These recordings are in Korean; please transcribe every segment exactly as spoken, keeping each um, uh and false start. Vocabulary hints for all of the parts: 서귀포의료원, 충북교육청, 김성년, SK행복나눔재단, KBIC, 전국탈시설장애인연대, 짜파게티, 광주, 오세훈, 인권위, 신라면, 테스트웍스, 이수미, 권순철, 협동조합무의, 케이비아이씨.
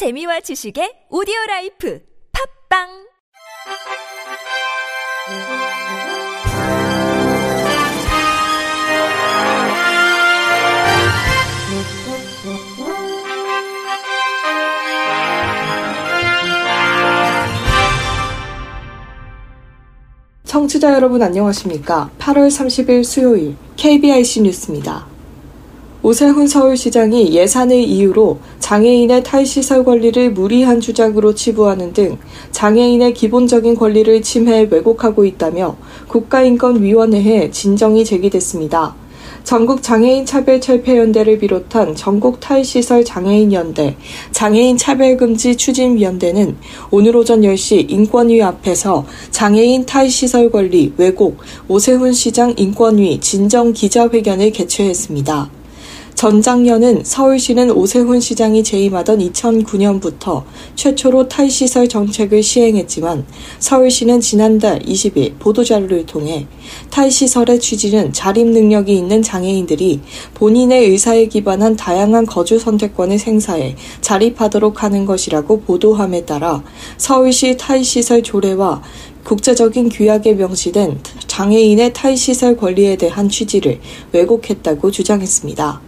재미와 지식의 오디오라이프 팝빵! 청취자 여러분 안녕하십니까? 팔월 삼십일 수요일 케이비아이씨 뉴스입니다. 오세훈 서울시장이 예산을 이유로 장애인의 탈시설 권리를 무리한 주장으로 치부하는 등 장애인의 기본적인 권리를 침해 왜곡하고 있다며 국가인권위원회에 진정이 제기됐습니다. 전국장애인차별철폐연대를 비롯한 전국탈시설장애인연대, 장애인차별금지추진위원회는 오늘 오전 열 시 인권위 앞에서 장애인 탈시설 권리 왜곡 오세훈 시장 인권위 진정 기자회견을 개최했습니다. 전장년은 서울시는 오세훈 시장이 재임하던 이천구 년부터 최초로 탈시설 정책을 시행했지만 서울시는 지난달 이십 일 보도자료를 통해 탈시설의 취지는 자립 능력이 있는 장애인들이 본인의 의사에 기반한 다양한 거주 선택권을 행사해 자립하도록 하는 것이라고 보도함에 따라 서울시 탈시설 조례와 국제적인 규약에 명시된 장애인의 탈시설 권리에 대한 취지를 왜곡했다고 주장했습니다.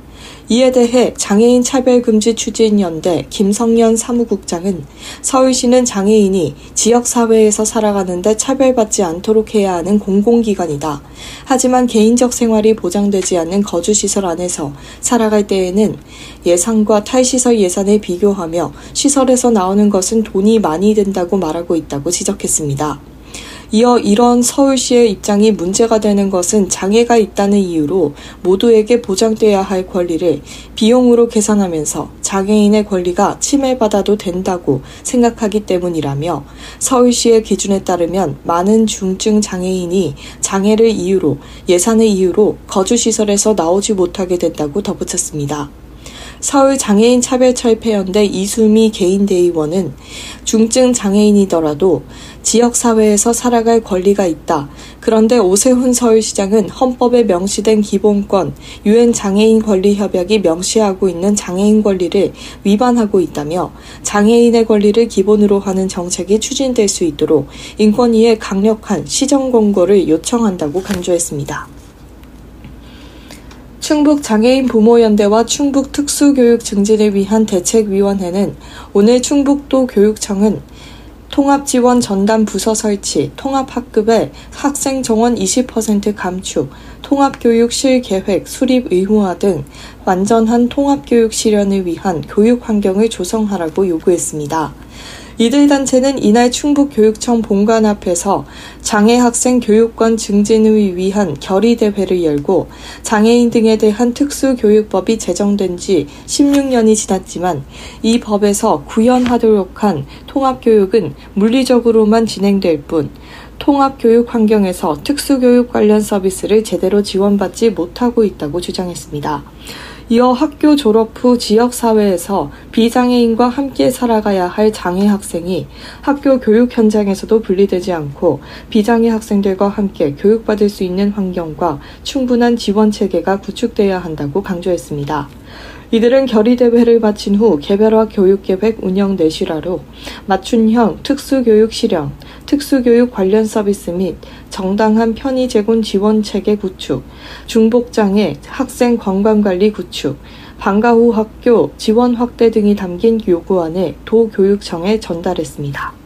이에 대해 장애인 차별금지 추진연대 김성년 사무국장은 서울시는 장애인이 지역사회에서 살아가는 데 차별받지 않도록 해야 하는 공공기관이다. 하지만 개인적 생활이 보장되지 않는 거주시설 안에서 살아갈 때에는 예산과 탈시설 예산을 비교하며 시설에서 나오는 것은 돈이 많이 든다고 말하고 있다고 지적했습니다. 이어 이런 서울시의 입장이 문제가 되는 것은 장애가 있다는 이유로 모두에게 보장돼야 할 권리를 비용으로 계산하면서 장애인의 권리가 침해받아도 된다고 생각하기 때문이라며 서울시의 기준에 따르면 많은 중증 장애인이 장애를 이유로 예산을 이유로 거주시설에서 나오지 못하게 된다고 덧붙였습니다. 서울장애인차별철폐연대 이수미 개인대의원은 중증 장애인이더라도 지역사회에서 살아갈 권리가 있다. 그런데 오세훈 서울시장은 헌법에 명시된 기본권, 유엔장애인권리협약이 명시하고 있는 장애인 권리를 위반하고 있다며 장애인의 권리를 기본으로 하는 정책이 추진될 수 있도록 인권위에 강력한 시정권고를 요청한다고 강조했습니다. 충북장애인부모연대와 충북특수교육증진을 위한 대책위원회는 오늘 충북도 교육청은 통합지원 전담 부서 설치, 통합학급의 학생 정원 이십 퍼센트 감축, 통합교육 실계획 수립 의무화 등 완전한 통합교육 실현을 위한 교육환경을 조성하라고 요구했습니다. 이들 단체는 이날 충북교육청 본관 앞에서 장애학생 교육권 증진을 위한 결의대회를 열고 장애인 등에 대한 특수교육법이 제정된 지 십육 년이 지났지만 이 법에서 구현하도록 한 통합교육은 물리적으로만 진행될 뿐 통합교육 환경에서 특수교육 관련 서비스를 제대로 지원받지 못하고 있다고 주장했습니다. 이어 학교 졸업 후 지역사회에서 비장애인과 함께 살아가야 할 장애 학생이 학교 교육 현장에서도 분리되지 않고 비장애 학생들과 함께 교육받을 수 있는 환경과 충분한 지원 체계가 구축돼야 한다고 강조했습니다. 이들은 결의대회를 마친 후 개별화 교육계획 운영 내실화로 맞춤형 특수교육 실현, 특수교육 관련 서비스 및 정당한 편의 제공 지원 체계 구축, 중복장애 학생 건강관리 구축, 방과 후 학교 지원 확대 등이 담긴 요구안을 도교육청에 전달했습니다.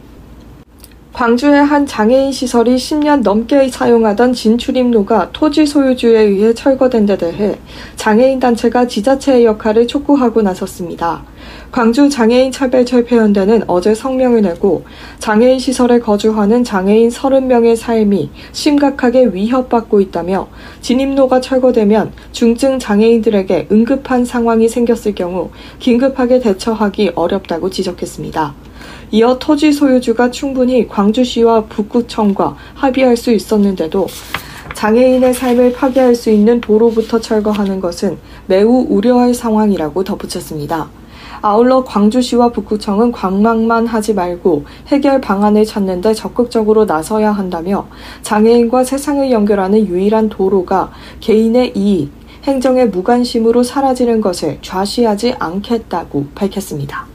광주의 한 장애인 시설이 십 년 넘게 사용하던 진출입로가 토지 소유주에 의해 철거된 데 대해 장애인 단체가 지자체의 역할을 촉구하고 나섰습니다. 광주 장애인차별철폐연대는 어제 성명을 내고 장애인 시설에 거주하는 장애인 삼십 명의 삶이 심각하게 위협받고 있다며 진입로가 철거되면 중증 장애인들에게 응급한 상황이 생겼을 경우 긴급하게 대처하기 어렵다고 지적했습니다. 이어 토지 소유주가 충분히 광주시와 북구청과 합의할 수 있었는데도 장애인의 삶을 파괴할 수 있는 도로부터 철거하는 것은 매우 우려할 상황이라고 덧붙였습니다. 아울러 광주시와 북구청은 관망만 하지 말고 해결 방안을 찾는 데 적극적으로 나서야 한다며 장애인과 세상을 연결하는 유일한 도로가 개인의 이익, 행정의 무관심으로 사라지는 것을 좌시하지 않겠다고 밝혔습니다.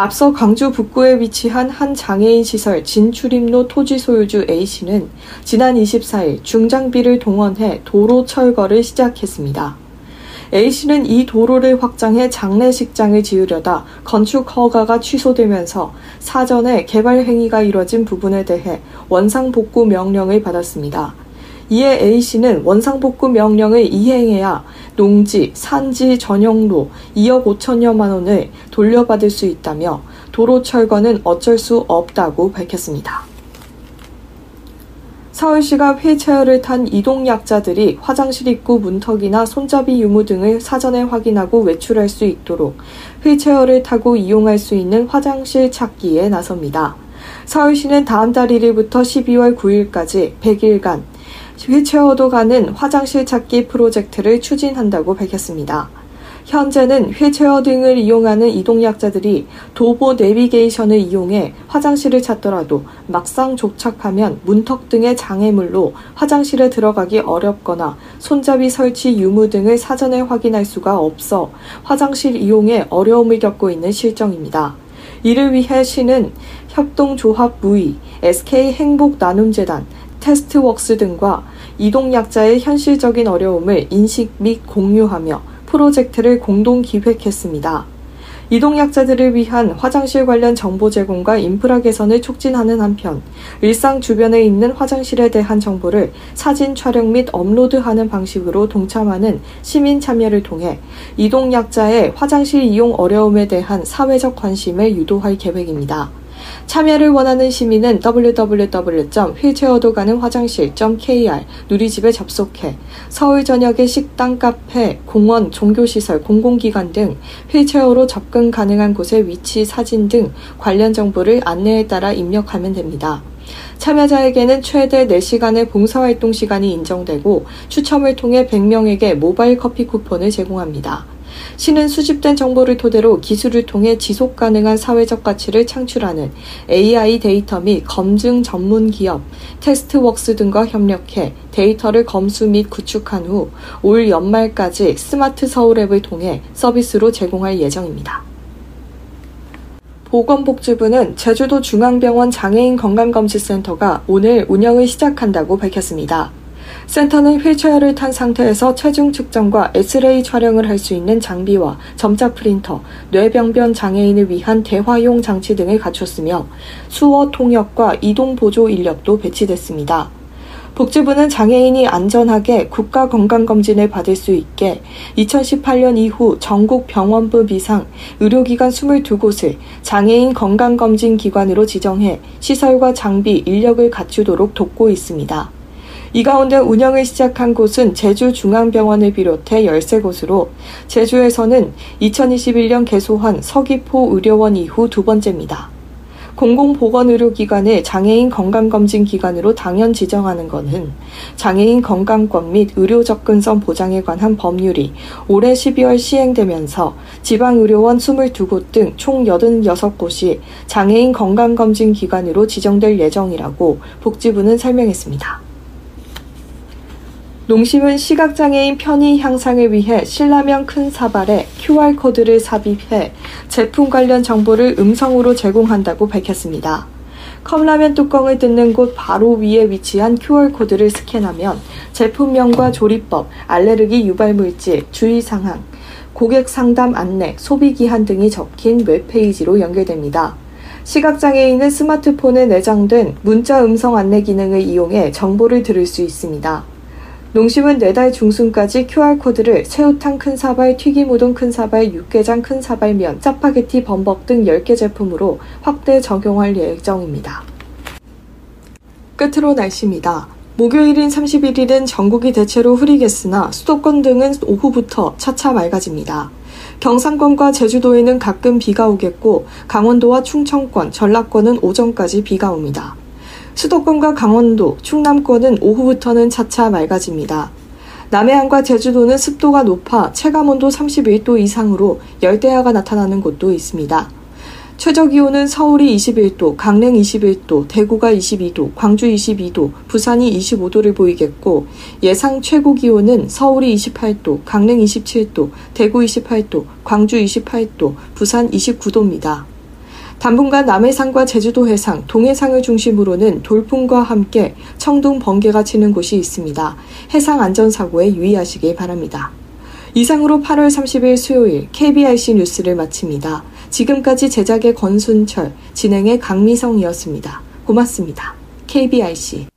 앞서 광주 북구에 위치한 한 장애인시설 진출입로 토지 소유주 A씨는 지난 이십사일 중장비를 동원해 도로 철거를 시작했습니다. A씨는 이 도로를 확장해 장례식장을 지으려다 건축 허가가 취소되면서 사전에 개발 행위가 이뤄진 부분에 대해 원상복구 명령을 받았습니다. 이에 A씨는 원상복구 명령을 이행해야 농지, 산지 전용로 이억 오천여만 원을 돌려받을 수 있다며 도로 철거는 어쩔 수 없다고 밝혔습니다. 서울시가 휠체어를 탄 이동약자들이 화장실 입구 문턱이나 손잡이 유무 등을 사전에 확인하고 외출할 수 있도록 휠체어를 타고 이용할 수 있는 화장실 찾기에 나섭니다. 서울시는 다음 달 일일부터 십이월 구일까지 백일간 휠체어도 가는 화장실 찾기 프로젝트를 추진한다고 밝혔습니다. 현재는 휠체어 등을 이용하는 이동약자들이 도보 내비게이션을 이용해 화장실을 찾더라도 막상 도착하면 문턱 등의 장애물로 화장실에 들어가기 어렵거나 손잡이 설치 유무 등을 사전에 확인할 수가 없어 화장실 이용에 어려움을 겪고 있는 실정입니다. 이를 위해 시는 협동조합무의, 에스케이행복나눔재단, 테스트웍스 등과 이동약자의 현실적인 어려움을 인식 및 공유하며 프로젝트를 공동 기획했습니다. 이동약자들을 위한 화장실 관련 정보 제공과 인프라 개선을 촉진하는 한편 일상 주변에 있는 화장실에 대한 정보를 사진 촬영 및 업로드하는 방식으로 동참하는 시민 참여를 통해 이동약자의 화장실 이용 어려움에 대한 사회적 관심을 유도할 계획입니다. 참여를 원하는 시민은 더블유더블유더블유 점 휠체어도 가는 화장실 점 케이알 누리집에 접속해 서울 전역의 식당, 카페, 공원, 종교시설, 공공기관 등 휠체어로 접근 가능한 곳의 위치, 사진 등 관련 정보를 안내에 따라 입력하면 됩니다. 참여자에게는 최대 네 시간의 봉사활동 시간이 인정되고 추첨을 통해 백 명에게 모바일 커피 쿠폰을 제공합니다. 시는 수집된 정보를 토대로 기술을 통해 지속가능한 사회적 가치를 창출하는 에이아이 데이터 및 검증 전문 기업, 테스트웍스 등과 협력해 데이터를 검수 및 구축한 후 올 연말까지 스마트 서울 앱을 통해 서비스로 제공할 예정입니다. 보건복지부는 제주도중앙병원 장애인건강검진센터가 오늘 운영을 시작한다고 밝혔습니다. 센터는 휠체어를 탄 상태에서 체중 측정과 엑스레이 촬영을 할 수 있는 장비와 점자 프린터, 뇌병변 장애인을 위한 대화용 장치 등을 갖췄으며 수어 통역과 이동 보조 인력도 배치됐습니다. 복지부는 장애인이 안전하게 국가건강검진을 받을 수 있게 이천십팔년 이후 전국 병원급 이상 의료기관 이십이 곳을 장애인 건강검진기관으로 지정해 시설과 장비, 인력을 갖추도록 돕고 있습니다. 이 가운데 운영을 시작한 곳은 제주중앙병원을 비롯해 십삼 곳으로 제주에서는 이천이십일년 개소한 서귀포의료원 이후 두 번째입니다. 공공보건의료기관을 장애인 건강검진기관으로 당연 지정하는 것은 장애인 건강권 및 의료접근성 보장에 관한 법률이 올해 십이월 시행되면서 지방의료원 이십이 곳 등 총 팔십육 곳이 장애인 건강검진기관으로 지정될 예정이라고 복지부는 설명했습니다. 농심은 시각장애인 편의 향상을 위해 신라면 큰 사발에 큐알코드를 삽입해 제품 관련 정보를 음성으로 제공한다고 밝혔습니다. 컵라면 뚜껑을 뜯는 곳 바로 위에 위치한 큐알코드를 스캔하면 제품명과 조리법, 알레르기 유발물질, 주의사항, 고객 상담 안내, 소비기한 등이 적힌 웹페이지로 연결됩니다. 시각장애인은 스마트폰에 내장된 문자 음성 안내 기능을 이용해 정보를 들을 수 있습니다. 농심은 내달 중순까지 큐알코드를 새우탕 큰 사발, 튀김 우동 큰 사발, 육개장 큰 사발면, 짜파게티 범벅 등 열 개 제품으로 확대 적용할 예정입니다. 끝으로 날씨입니다. 목요일인 삼십일일은 전국이 대체로 흐리겠으나 수도권 등은 오후부터 차차 맑아집니다. 경상권과 제주도에는 가끔 비가 오겠고 강원도와 충청권, 전라권은 오전까지 비가 옵니다. 수도권과 강원도, 충남권은 오후부터는 차차 맑아집니다. 남해안과 제주도는 습도가 높아 체감온도 삼십일 도 이상으로 열대야가 나타나는 곳도 있습니다. 최저기온은 서울이 이십일 도, 강릉 이십일 도, 대구가 이십이 도, 광주 이십이 도, 부산이 이십오 도를 보이겠고 예상 최고기온은 서울이 이십팔 도, 강릉 이십칠 도, 대구 이십팔 도, 광주 이십팔 도, 부산 이십구 도입니다. 당분간 남해상과 제주도 해상, 동해상을 중심으로는 돌풍과 함께 청동 번개가 치는 곳이 있습니다. 해상 안전사고에 유의하시기 바랍니다. 이상으로 팔월 삼십일 수요일 케이비아이씨 뉴스를 마칩니다. 지금까지 제작의 권순철, 진행의 강미성이었습니다. 고맙습니다. 케이비아이씨